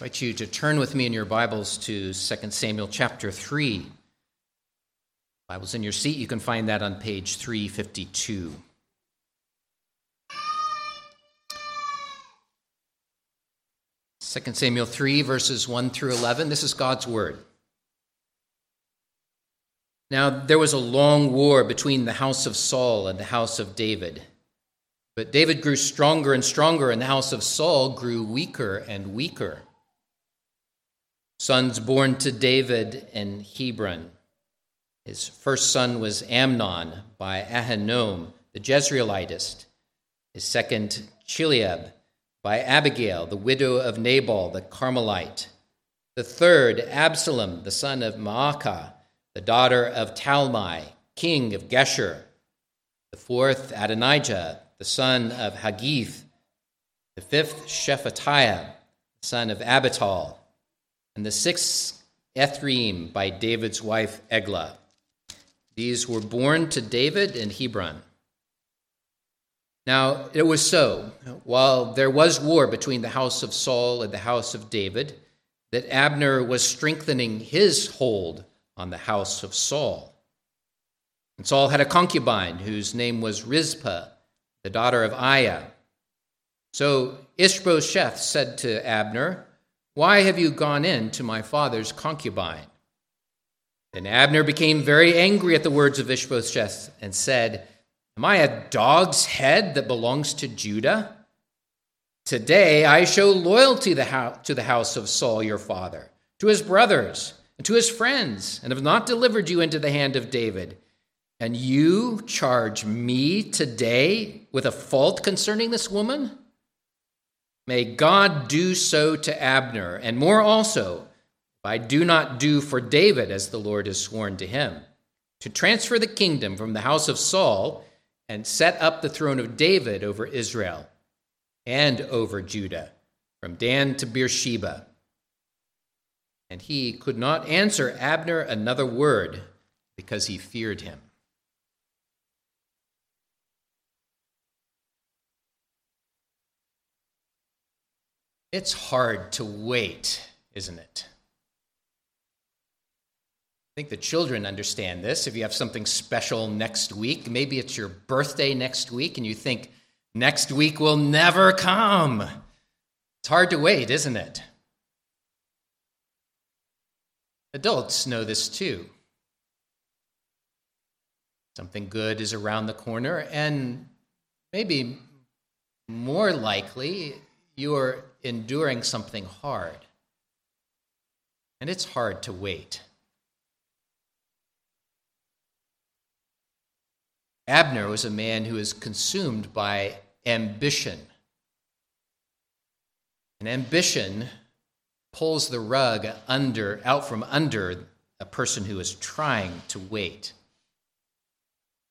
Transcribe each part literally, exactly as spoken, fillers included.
I invite you to turn with me in your Bibles to Second Samuel chapter three. Bibles in your seat, you can find that on page three fifty-two. Second Samuel three, verses one through eleven. This is God's word. Now there was a long war between the house of Saul and the house of David. But David grew stronger and stronger, and the house of Saul grew weaker and weaker. Sons born to David in Hebron. His first son was Amnon by Ahinoam, the Jezreelitist. His second, Chileab, by Abigail, the widow of Nabal, the Carmelite. The third, Absalom, the son of Maacah, the daughter of Talmai, king of Geshur. The fourth, Adonijah, the son of Haggith. The fifth, Shephatiah, the son of Abital. And the sixth, Ithream, by David's wife Eglah. These were born to David in Hebron. Now it was so, while there was war between the house of Saul and the house of David, that Abner was strengthening his hold on the house of Saul. And Saul had a concubine whose name was Rizpah, the daughter of Aiah. So Ishbosheth said to Abner, "Why have you gone in to my father's concubine?" Then Abner became very angry at the words of Ishbosheth and said, "Am I a dog's head that belongs to Judah? Today I show loyalty to the house of Saul your father, to his brothers, and to his friends, and have not delivered you into the hand of David. And you charge me today with a fault concerning this woman? May God do so to Abner, and more also, if I do not do for David as the Lord has sworn to him, to transfer the kingdom from the house of Saul and set up the throne of David over Israel and over Judah, from Dan to Beersheba." And he could not answer Abner another word, because he feared him. It's hard to wait, isn't it? I think the children understand this. If you have something special next week, maybe it's your birthday next week, and you think, next week will never come. It's hard to wait, isn't it? Adults know this too. Something good is around the corner, and maybe more likely, you're enduring something hard, and it's hard to wait. Abner was a man who is consumed by ambition, and ambition pulls the rug under, out from under a person who is trying to wait.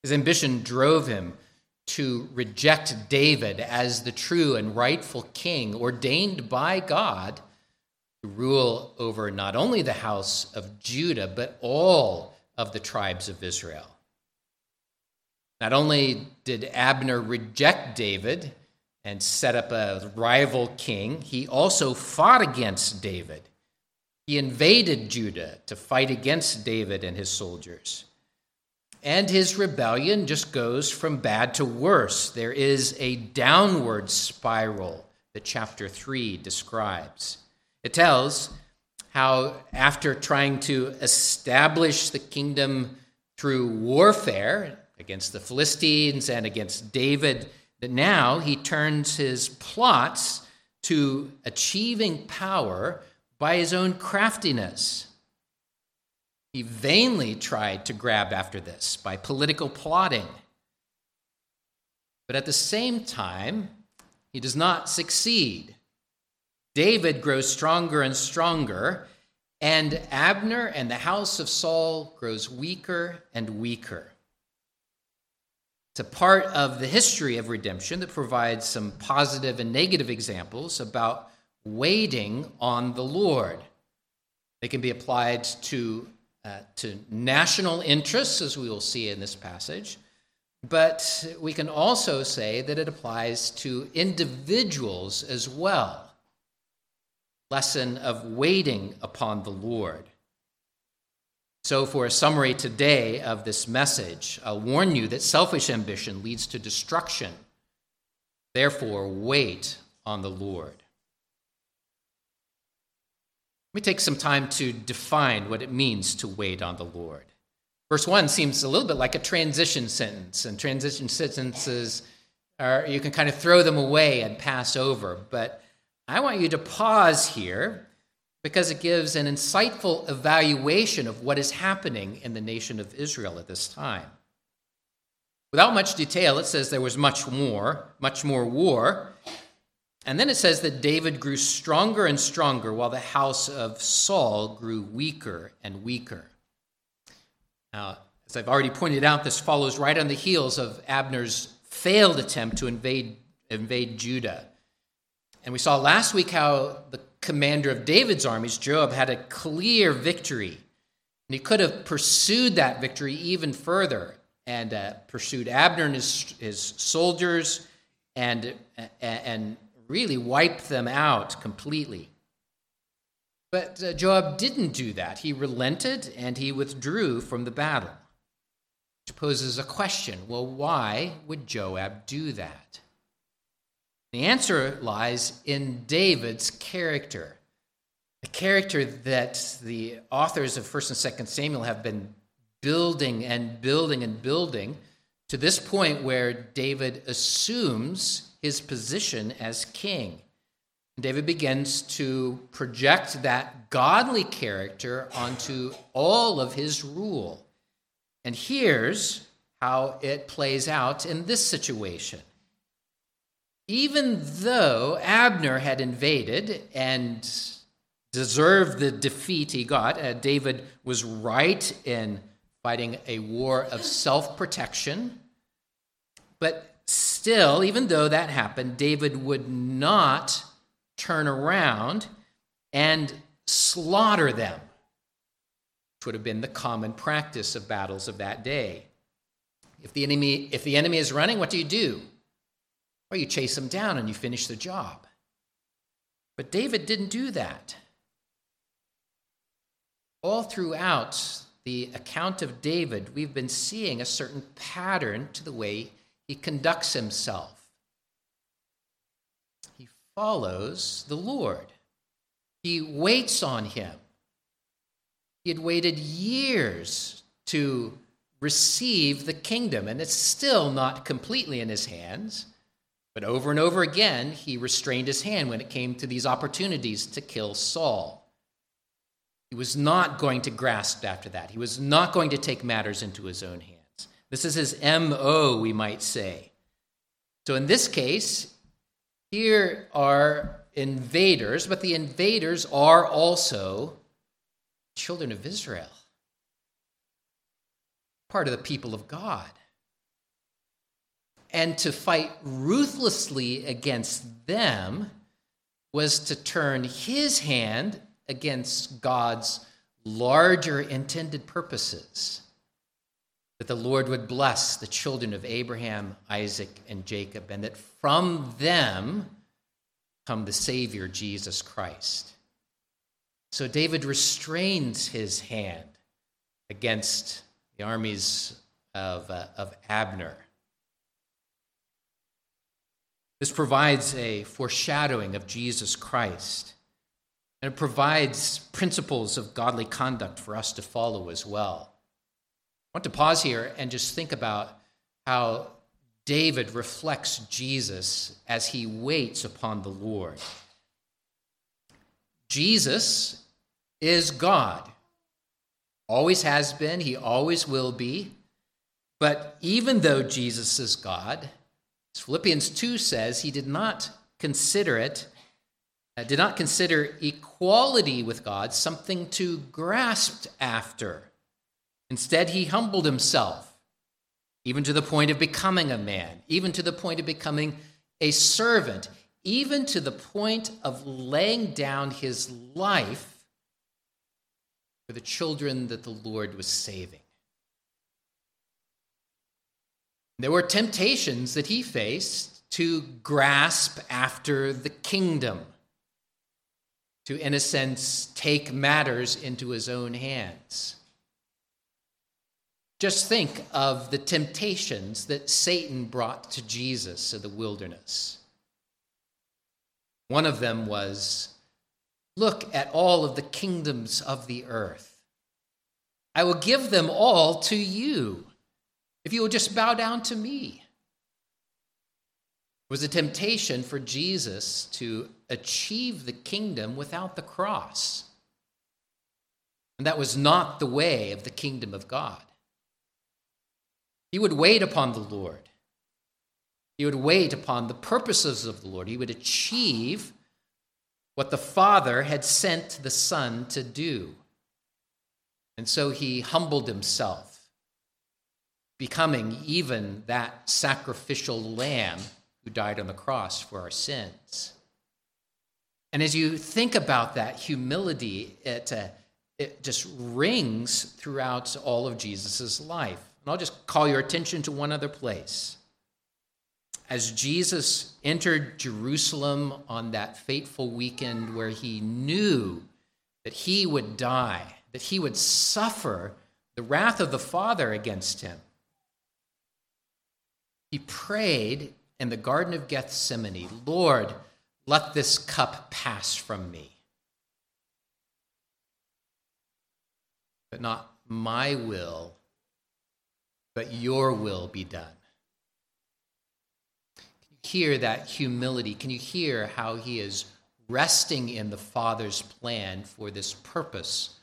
His ambition drove him to reject David as the true and rightful king ordained by God to rule over not only the house of Judah, but all of the tribes of Israel. Not only did Abner reject David and set up a rival king, he also fought against David. He invaded Judah to fight against David and his soldiers. And his rebellion just goes from bad to worse. There is a downward spiral that chapter three describes. It tells how after trying to establish the kingdom through warfare against the Philistines and against David, that now he turns his plots to achieving power by his own craftiness. He vainly tried to grab after this by political plotting. But at the same time, he does not succeed. David grows stronger and stronger, and Abner and the house of Saul grows weaker and weaker. It's a part of the history of redemption that provides some positive and negative examples about waiting on the Lord. They can be applied to Uh, to national interests, as we will see in this passage, but we can also say that it applies to individuals as well. lesson of waiting upon the Lord. So for a summary today of this message, I'll warn you that selfish ambition leads to destruction. Therefore, wait on the Lord. Let me take some time to define what it means to wait on the Lord. Verse one seems a little bit like a transition sentence, and transition sentences are, you can kind of throw them away and pass over, but I want you to pause here because it gives an insightful evaluation of what is happening in the nation of Israel at this time. Without much detail, it says there was much more, much more war. And then it says that David grew stronger and stronger while the house of Saul grew weaker and weaker. Now, as I've already pointed out, this follows right on the heels of Abner's failed attempt to invade, invade Judah. And we saw last week how the commander of David's armies, Joab, had a clear victory, and he could have pursued that victory even further and uh, pursued Abner and his, his soldiers and, and really wiped them out completely. But uh, Joab didn't do that. He relented and he withdrew from the battle, which poses a question. Well, why would Joab do that? The answer lies in David's character, the character that the authors of First and Second Samuel have been building and building and building to this point where David assumes his position as king. David begins to project that godly character onto all of his rule. And here's how it plays out in this situation. Even though Abner had invaded and deserved the defeat he got, uh, David was right in fighting a war of self-protection. But still, even though that happened, David would not turn around and slaughter them, which would have been the common practice of battles of that day. If the enemy, if the enemy is running, what do you do? Or you chase them down and you finish the job. But David didn't do that. All throughout the account of David, we've been seeing a certain pattern to the way he conducts himself. He follows the Lord. He waits on him. He had waited years to receive the kingdom, and it's still not completely in his hands. But over and over again, he restrained his hand when it came to these opportunities to kill Saul. He was not going to grasp after that. He was not going to take matters into his own hands. This is his M O, we might say. So in this case, here are invaders, but the invaders are also children of Israel, part of the people of God. And to fight ruthlessly against them was to turn his hand against God's larger intended purposes, that the Lord would bless the children of Abraham, Isaac, and Jacob, and that from them come the Savior, Jesus Christ. So David restrains his hand against the armies of, uh, of Abner. This provides a foreshadowing of Jesus Christ, and it provides principles of godly conduct for us to follow as well. I want to pause here and just think about how David reflects Jesus as he waits upon the Lord. Jesus is God. Always has been, he always will be. But even though Jesus is God, as Philippians two says, he did not consider it, uh, did not consider equality with God something to grasp after. Instead, he humbled himself, even to the point of becoming a man, even to the point of becoming a servant, even to the point of laying down his life for the children that the Lord was saving. There were temptations that he faced to grasp after the kingdom. to, in a sense, take matters into his own hands. Just think of the temptations that Satan brought to Jesus in the wilderness. One of them was, look at all of the kingdoms of the earth. I will give them all to you if you will just bow down to me. It was a temptation for Jesus to achieve the kingdom without the cross. And that was not the way of the kingdom of God. He would wait upon the Lord. He would wait upon the purposes of the Lord. He would achieve what the Father had sent the Son to do. And so he humbled himself, becoming even that sacrificial lamb who died on the cross for our sins. And as you think about that humility, it, uh, it just rings throughout all of Jesus's life. And I'll just call your attention to one other place. As Jesus entered Jerusalem on that fateful weekend where he knew that he would die, that he would suffer the wrath of the Father against him, he prayed in the Garden of Gethsemane, Lord, let this cup pass from me. But not my will, but your will be done. Hear that humility. Can you hear how he is resting in the Father's plan for this purpose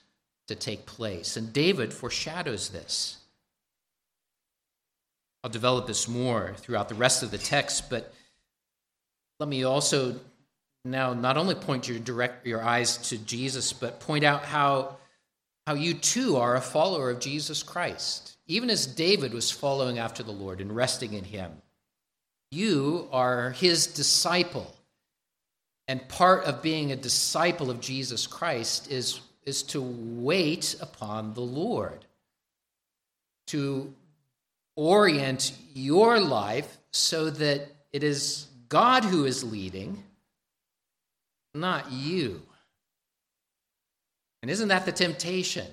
to take place? And David foreshadows this. I'll develop this more throughout the rest of the text, but let me also now not only point your direct your eyes to Jesus, but point out how, how you too are a follower of Jesus Christ. Even as David was following after the Lord and resting in him, you are his disciple, and part of being a disciple of Jesus Christ is, is to wait upon the Lord, to orient your life so that it is God who is leading, not you. And isn't that the temptation?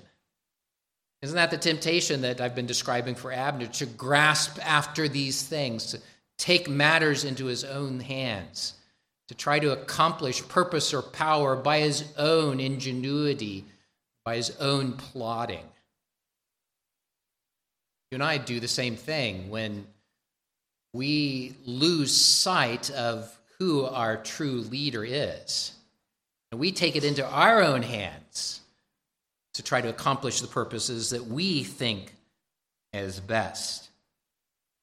Isn't that the temptation that I've been describing for Abner, to grasp after these things, to take matters into his own hands, to try to accomplish purpose or power by his own ingenuity, by his own plotting? You and I do the same thing when we lose sight of who our true leader is. And we take it into our own hands to try to accomplish the purposes that we think is best.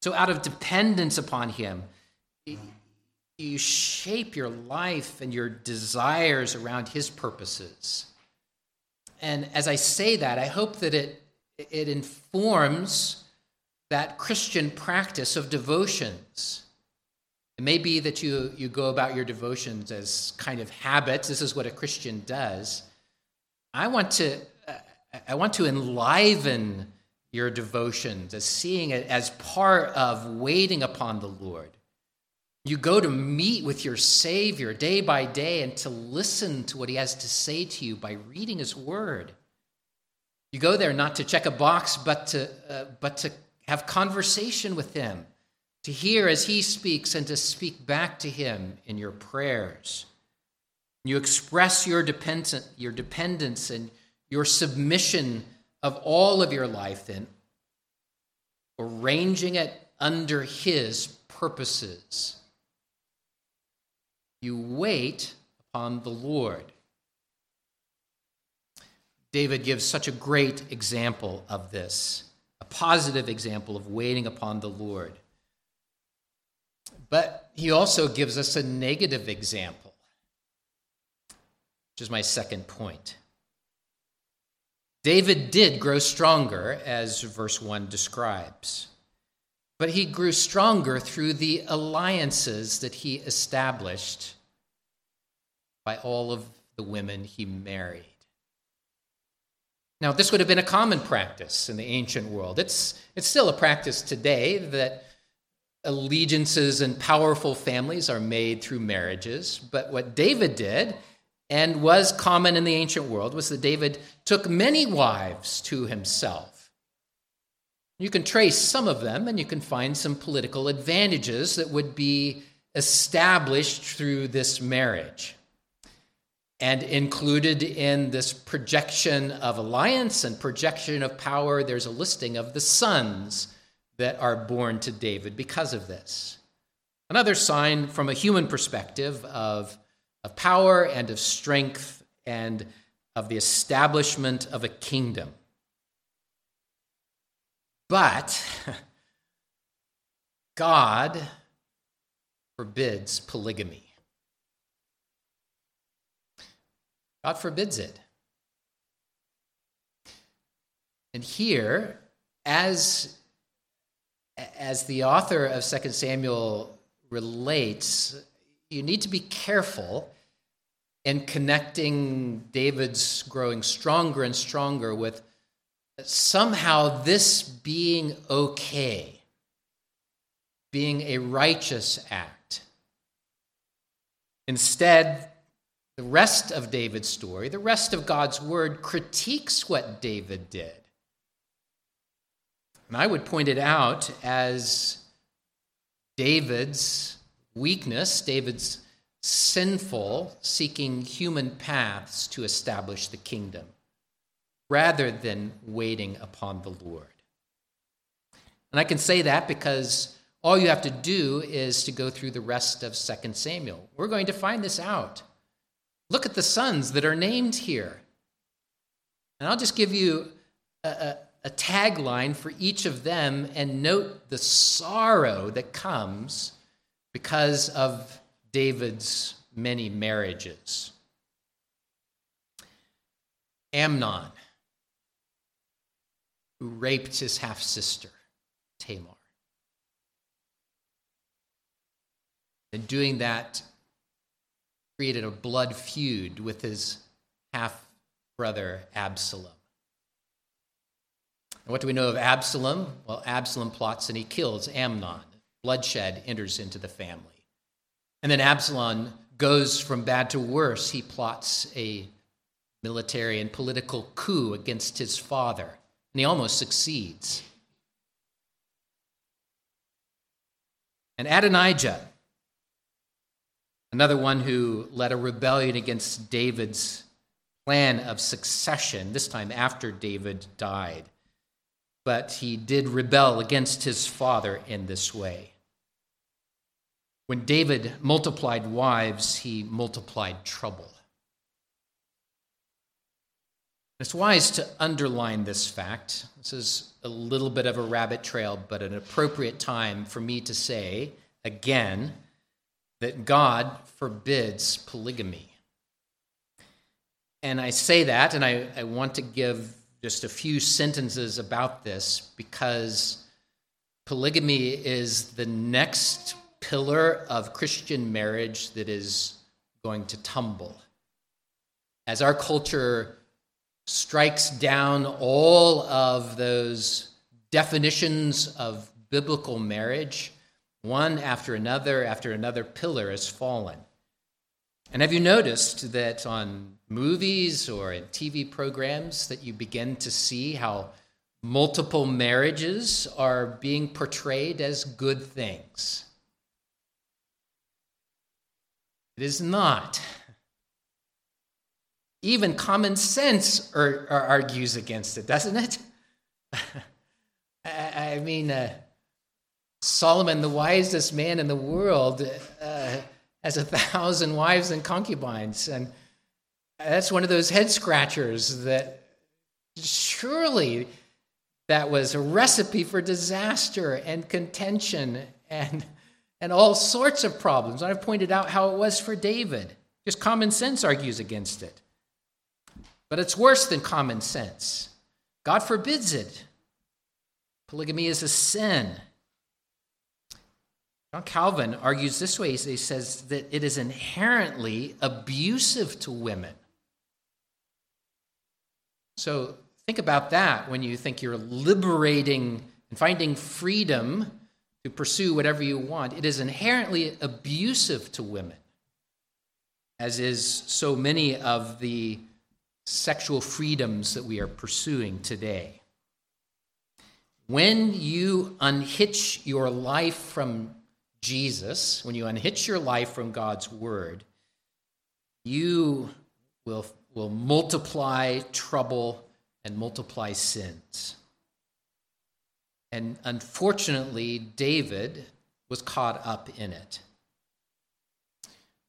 So out of dependence upon him, you shape your life and your desires around his purposes. And as I say that, I hope that it, it informs that Christian practice of devotions. It may be that you, you go about your devotions as kind of habits. This is what a Christian does. I want to, I want to enliven your devotions, as seeing it as part of waiting upon the Lord. You go to meet with your Savior day by day and to listen to what he has to say to you by reading his word. You go there not to check a box, but to, uh, but to have conversation with him, to hear as he speaks and to speak back to him in your prayers. You express your dependence, your dependence and your submission of all of your life, then, arranging it under his purposes. You wait upon the Lord. David gives such a great example of this, a positive example of waiting upon the Lord. But he also gives us a negative example, which is my second point. David did grow stronger, as verse one describes, but he grew stronger through the alliances that he established by all of the women he married. Now, this would have been a common practice in the ancient world. It's, it's still a practice today that allegiances and powerful families are made through marriages, but what David did and was common in the ancient world was that David took many wives to himself. You can trace some of them, and you can find some political advantages that would be established through this marriage. And included in this projection of alliance and projection of power, there's a listing of the sons that are born to David because of this. Another sign from a human perspective of, of power and of strength and of the establishment of a kingdom. But God forbids polygamy. God forbids it. And here, as, as the author of Second Samuel relates, you need to be careful in connecting David's growing stronger and stronger with somehow this being okay, being a righteous act. Instead, the rest of David's story, the rest of God's word, critiques what David did. And I would point it out as David's weakness, David's sinful, seeking human paths to establish the kingdom, rather than waiting upon the Lord. And I can say that because all you have to do is to go through the rest of Second Samuel. We're going to find this out. Look at the sons that are named here. And I'll just give you a, a, a tagline for each of them and note the sorrow that comes because of David's many marriages. Amnon, who raped his half-sister, Tamar. And doing that, created a blood feud with his half-brother Absalom. And what do we know of Absalom? Well, Absalom plots and he kills Amnon. Bloodshed enters into the family. And then Absalom goes from bad to worse. He plots a military and political coup against his father, and he almost succeeds. And Adonijah, another one who led a rebellion against David's plan of succession, this time after David died. But he did rebel against his father in this way. When David multiplied wives, he multiplied trouble. It's wise to underline this fact. This is a little bit of a rabbit trail, but an appropriate time for me to say, again, that God forbids polygamy. And I say that, and I, I want to give just a few sentences about this, because polygamy is the next pillar of Christian marriage that is going to tumble. As our culture strikes down all of those definitions of biblical marriage, one after another, after another pillar has fallen. And have you noticed that on movies or in T V programs that you begin to see how multiple marriages are being portrayed as good things? It is not. Even common sense ar- ar- argues against it, doesn't it? I, I mean... Uh, Solomon, the wisest man in the world, uh, has a thousand wives and concubines. And that's one of those head scratchers that surely that was a recipe for disaster and contention and, and all sorts of problems. I've pointed out how it was for David. Just common sense argues against it. But it's worse than common sense. God forbids it. Polygamy is a sin. John Calvin argues this way. He says that it is inherently abusive to women. So think about that when you think you're liberating and finding freedom to pursue whatever you want. It is inherently abusive to women. as is so many of the sexual freedoms that we are pursuing today. When you unhitch your life from Jesus, when you unhitch your life from God's word, you will, will multiply trouble and multiply sins. And unfortunately, David was caught up in it.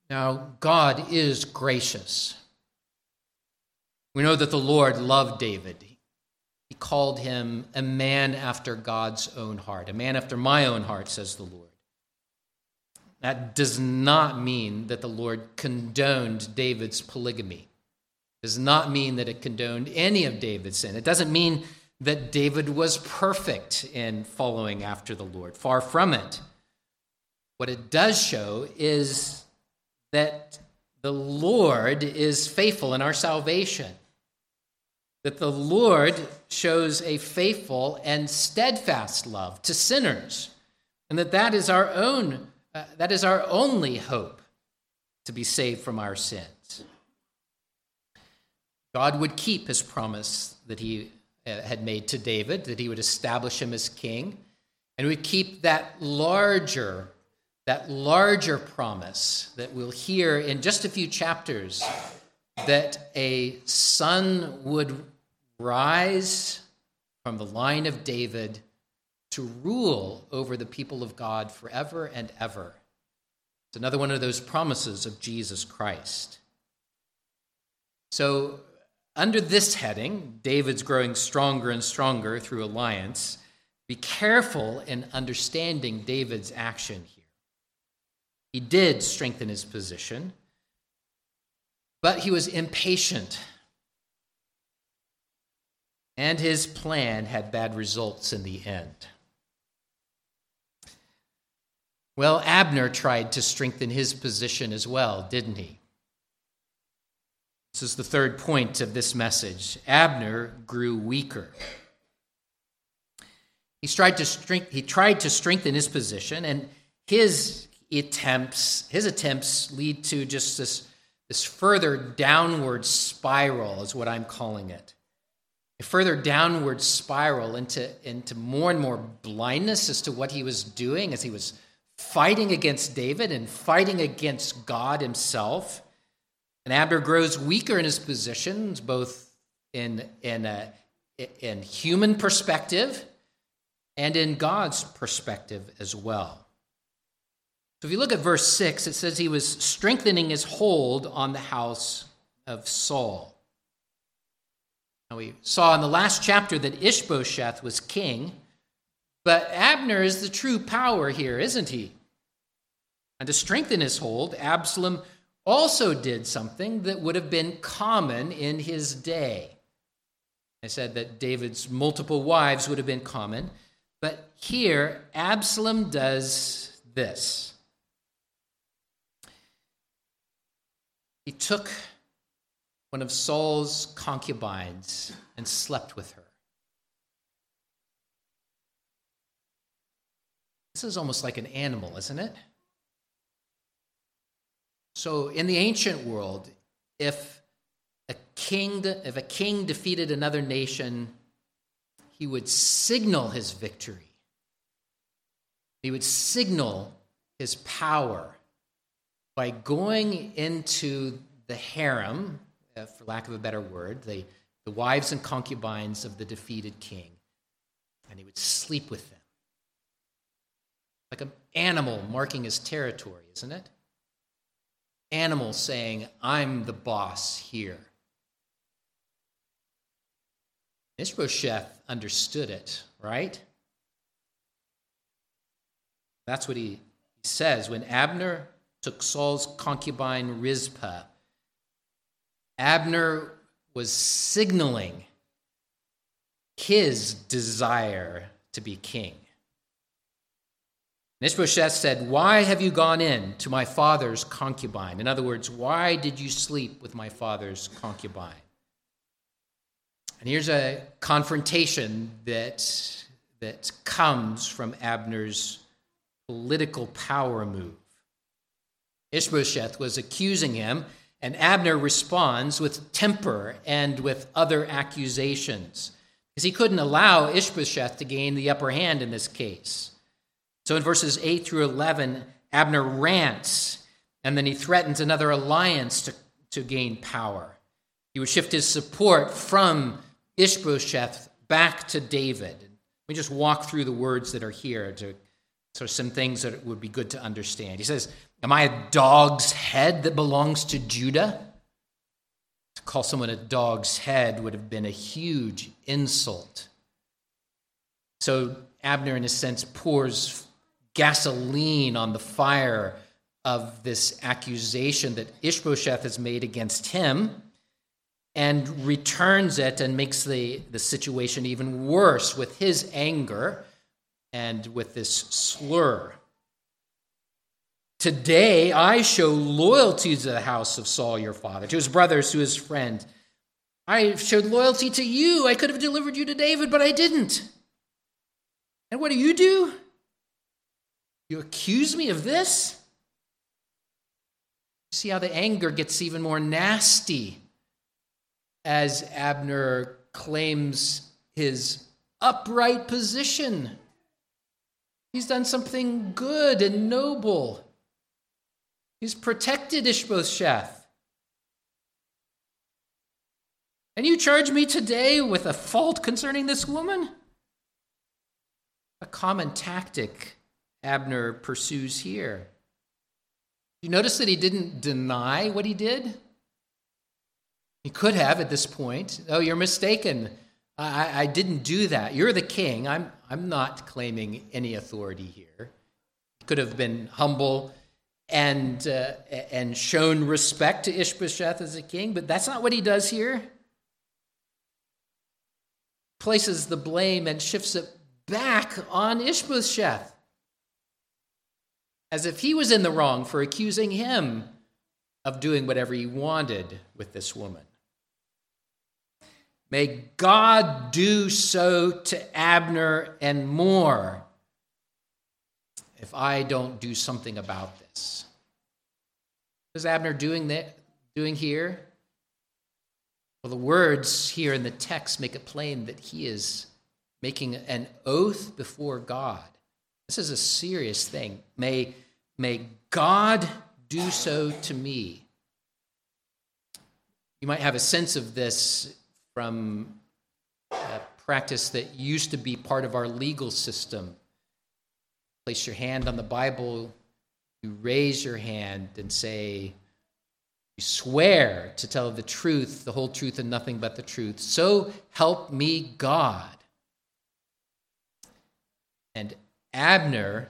Now, God is gracious. We know that the Lord loved David. He called him a man after God's own heart, a man after my own heart, says the Lord. That does not mean that the Lord condoned David's polygamy. It does not mean that it condoned any of David's sin. It doesn't mean that David was perfect in following after the Lord. Far from it. What it does show is that the Lord is faithful in our salvation, that the Lord shows a faithful and steadfast love to sinners, and that that is our own, uh, that is our only hope to be saved from our sins. God would keep his promise that he had made to David, that he would establish him as king, and would keep that larger, that larger promise that we'll hear in just a few chapters, that a son would rise from the line of David to rule over the people of God forever and ever. It's another one of those promises of Jesus Christ. So, under this heading, David's growing stronger and stronger through alliance. Be careful in understanding David's action here. He did strengthen his position, but he was impatient, and his plan had bad results in the end. Well, Abner tried to strengthen his position as well, didn't he? This is the third point of this message. Abner grew weaker. He tried to strength, he tried to strengthen his position, and his attempts, his attempts lead to just this This further downward spiral is what I'm calling it. A further downward spiral into, into more and more blindness as to what he was doing as he was fighting against David and fighting against God himself. And Abner grows weaker in his positions, both in, in, a, in human perspective and in God's perspective as well. So if you look at verse six, it says he was strengthening his hold on the house of Saul. Now we saw in the last chapter that Ishbosheth was king, but Abner is the true power here, isn't he? And to strengthen his hold, Absalom also did something that would have been common in his day. I said that David's multiple wives would have been common, but here Absalom does this. He took one of Saul's concubines and slept with her. This is almost like an animal, isn't it? So in the ancient world, if a king, if a king defeated another nation, he would signal his victory. He would signal his power by going into the harem, for lack of a better word, the, the wives and concubines of the defeated king, and he would sleep with them. Like an animal marking his territory, isn't it? Animal saying, I'm the boss here. Ishbosheth understood it, right? That's what he says. When Abner took Saul's concubine Rizpah, Abner was signaling his desire to be king. Ishbosheth said, why have you gone in to my father's concubine? In other words, why did you sleep with my father's concubine? And here's a confrontation that, that comes from Abner's political power move. Ishbosheth was accusing him, and Abner responds with temper and with other accusations, because he couldn't allow Ishbosheth to gain the upper hand in this case. So in verses eight through eleven, Abner rants, and then he threatens another alliance to, to gain power. He would shift his support from Ishbosheth back to David. We just walk through the words that are here, to, so some things that would be good to understand. He says, "Am I a dog's head that belongs to Judah?" To call someone a dog's head would have been a huge insult. So Abner, in a sense, pours gasoline on the fire of this accusation that Ishbosheth has made against him, and returns it and makes the, the situation even worse with his anger and with this slur. "Today I show loyalty to the house of Saul your father, to his brothers, to his friend. I showed loyalty to you. I could have delivered you to David, but I didn't. And what do you do? You accuse me of this?" See how the anger gets even more nasty as Abner claims his upright position. He's done something good and noble. He's protected Ishbosheth. "And you charge me today with a fault concerning this woman?" A common tactic Abner pursues here. You notice that he didn't deny what he did? He could have at this point. "Oh, you're mistaken. I, I didn't do that. You're the king. I'm, I'm not claiming any authority here." He could have been humble and, uh, and shown respect to Ishbosheth as a king, but that's not what he does here. Places the blame and shifts it back on Ishbosheth, as if he was in the wrong for accusing him of doing whatever he wanted with this woman. May God do so to Abner and more if I don't do something about this. What is Abner doing that, doing here? Well, the words here in the text make it plain that he is making an oath before God. This is a serious thing. May, may God do so to me. You might have a sense of this from a practice that used to be part of our legal system. Place your hand on the Bible, you raise your hand and say, "You swear to tell the truth, the whole truth, and nothing but the truth. So help me God." And Abner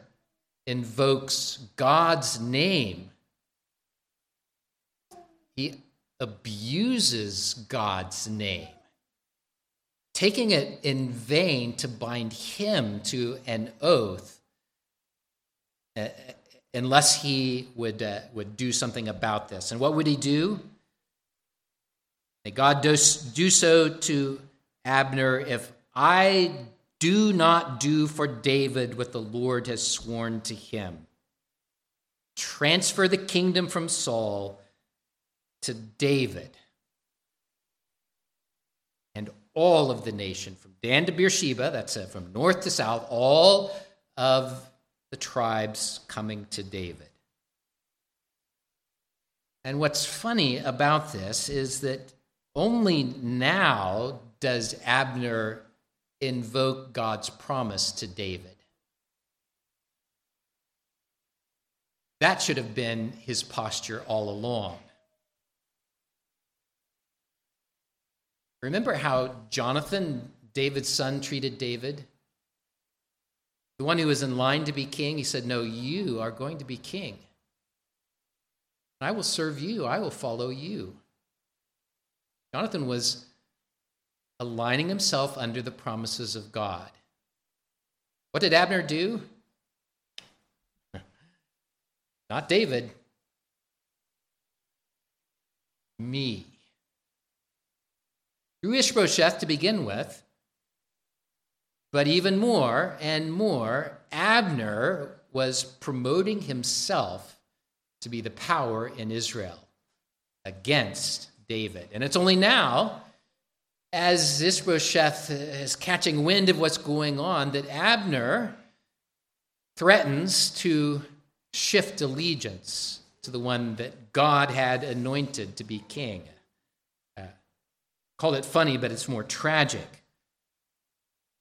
invokes God's name. He abuses God's name, taking it in vain to bind him to an oath uh, unless he would, uh, would do something about this. And what would he do? May God do, do so to Abner if I do not do for David what the Lord has sworn to him. Transfer the kingdom from Saul to David, and all of the nation, from Dan to Beersheba, that's it, from north to south, all of the tribes coming to David. And what's funny about this is that only now does Abner invoke God's promise to David. That should have been his posture all along. Remember how Jonathan, David's son, treated David? The one who was in line to be king, he said, "No, you are going to be king. I will serve you. I will follow you." Jonathan was aligning himself under the promises of God. What did Abner do? Not David. Me. Through Ishbosheth to begin with, but even more and more, Abner was promoting himself to be the power in Israel against David. And it's only now, as Ishbosheth is catching wind of what's going on, that Abner threatens to shift allegiance to the one that God had anointed to be king. Uh, call it funny, but it's more tragic.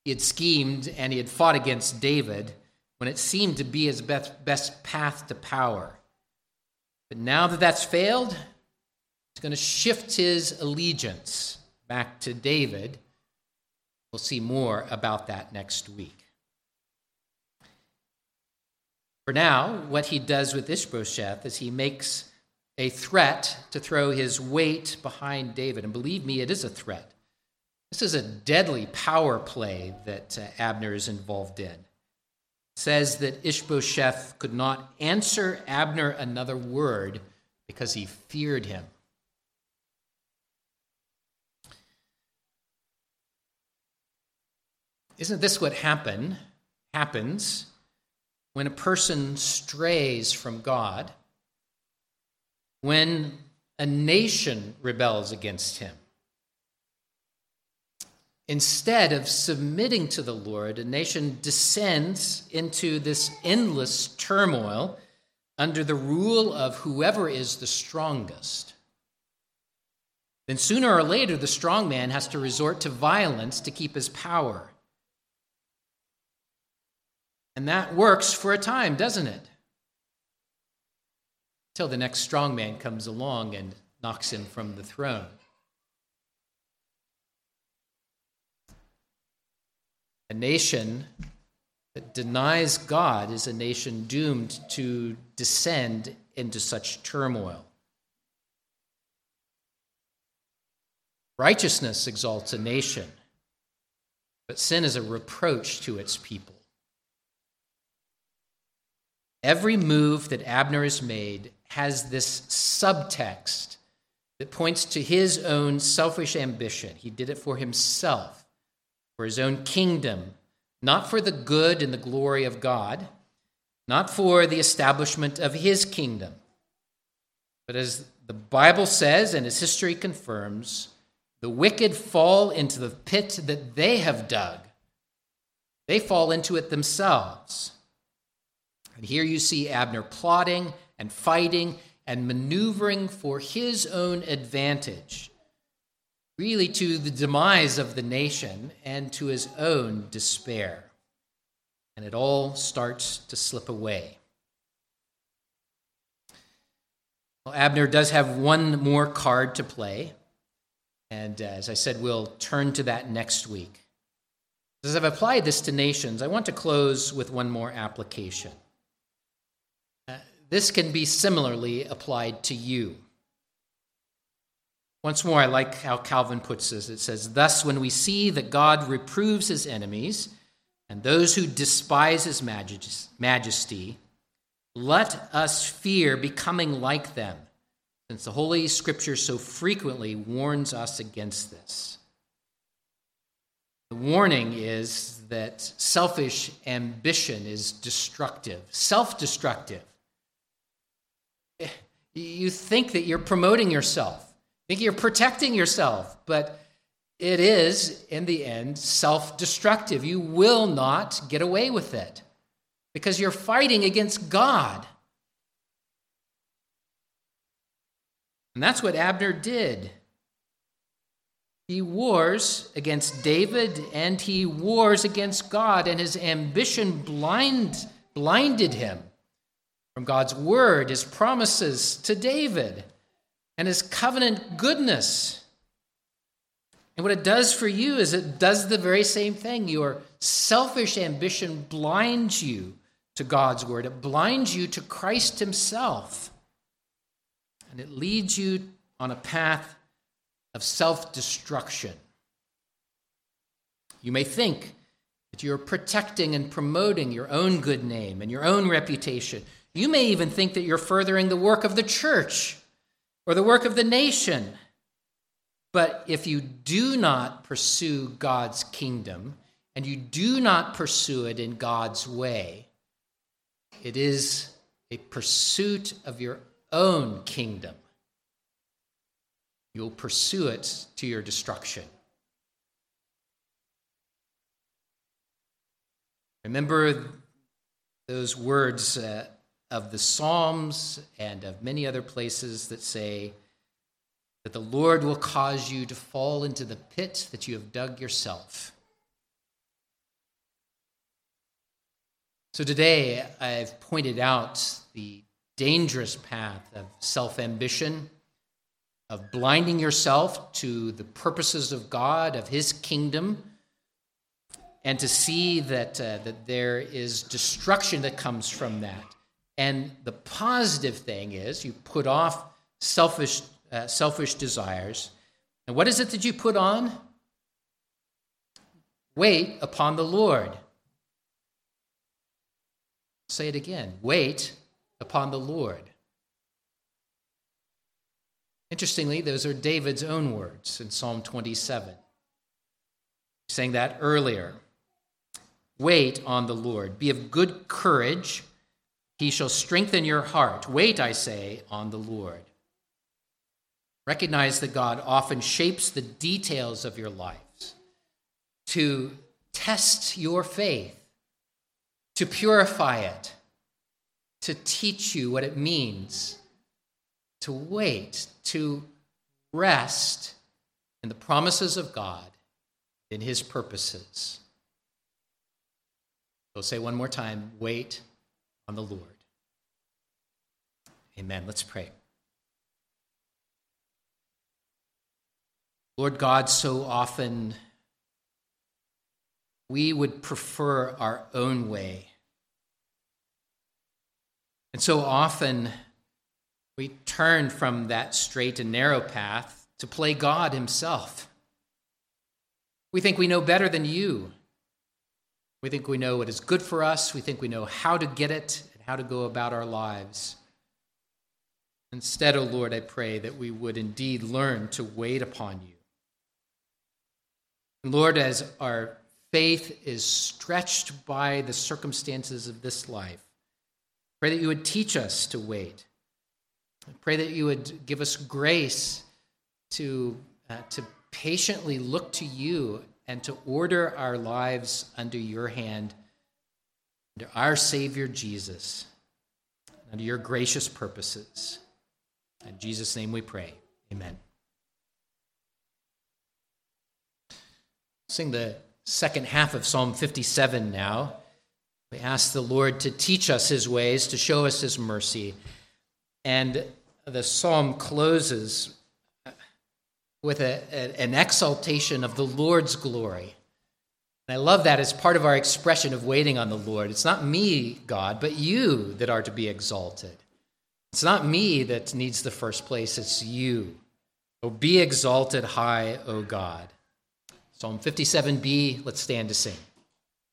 He had schemed and he had fought against David when it seemed to be his best, best path to power. But now that that's failed, he's going to shift his allegiance back to David. We'll see more about that next week. For now, what he does with Ishbosheth is he makes a threat to throw his weight behind David. And believe me, it is a threat. This is a deadly power play that uh, Abner is involved in. It says that Ishbosheth could not answer Abner another word because he feared him. Isn't this what happen, happens when a person strays from God, when a nation rebels against him? Instead of submitting to the Lord, a nation descends into this endless turmoil under the rule of whoever is the strongest. Then sooner or later, the strong man has to resort to violence to keep his power. And that works for a time, doesn't it? Till the next strongman comes along and knocks him from the throne. A nation that denies God is a nation doomed to descend into such turmoil. Righteousness exalts a nation, but sin is a reproach to its people. Every move that Abner has made has this subtext that points to his own selfish ambition. He did it for himself, for his own kingdom, not for the good and the glory of God, not for the establishment of his kingdom. But as the Bible says and as history confirms, the wicked fall into the pit that they have dug. They fall into it themselves. And here you see Abner plotting and fighting and maneuvering for his own advantage, really to the demise of the nation and to his own despair. And it all starts to slip away. Well, Abner does have one more card to play. And as I said, we'll turn to that next week. As I've applied this to nations, I want to close with one more application. This can be similarly applied to you. Once more, I like how Calvin puts this. It says, "Thus, when we see that God reproves his enemies and those who despise his majesty, let us fear becoming like them, since the Holy Scripture so frequently warns us against this." The warning is that selfish ambition is destructive, self-destructive. You think that you're promoting yourself, think you're protecting yourself, but it is, in the end, self-destructive. You will not get away with it because you're fighting against God. And that's what Abner did. He wars against David and he wars against God, and his ambition blind, blinded him from God's word, his promises to David, and his covenant goodness. And what it does for you is it does the very same thing. Your selfish ambition blinds you to God's word. It blinds you to Christ himself. And it leads you on a path of self-destruction. You may think that you're protecting and promoting your own good name and your own reputation. You may even think that you're furthering the work of the church or the work of the nation. But if you do not pursue God's kingdom and you do not pursue it in God's way, it is a pursuit of your own kingdom. You'll pursue it to your destruction. Remember those words uh, of the Psalms and of many other places that say that the Lord will cause you to fall into the pit that you have dug yourself. So today, I've pointed out the dangerous path of self-ambition, of blinding yourself to the purposes of God, of his kingdom, and to see that, uh, that there is destruction that comes from that. And the positive thing is you put off selfish, uh, selfish desires. And what is it that you put on? Wait upon the Lord. Say it again. Wait upon the Lord. Interestingly, those are David's own words in Psalm twenty-seven. We sang that earlier. Wait on the Lord. Be of good courage. He shall strengthen your heart. Wait, I say, on the Lord. Recognize that God often shapes the details of your lives to test your faith, to purify it, to teach you what it means to wait, to rest in the promises of God, in his purposes. We'll say one more time, wait on the Lord. Amen. Let's pray. Lord God, so often we would prefer our own way. And so often we turn from that straight and narrow path to play God himself. We think we know better than you. We think we know what is good for us. We think we know how to get it and how to go about our lives. Instead, O Lord, I pray that we would indeed learn to wait upon you. And Lord, as our faith is stretched by the circumstances of this life, pray that you would teach us to wait. Pray that you would give us grace to, uh, to patiently look to you and to order our lives under your hand, under our Savior Jesus, under your gracious purposes. In Jesus' name we pray. Amen. Sing the second half of Psalm fifty-seven now. We ask the Lord to teach us his ways, to show us his mercy. And the psalm closes with a, a, an exaltation of the Lord's glory. And I love that as part of our expression of waiting on the Lord. It's not me, God, but you that are to be exalted. It's not me that needs the first place, it's you. Oh, be exalted high, O God. Psalm fifty-seven b, let's stand to sing.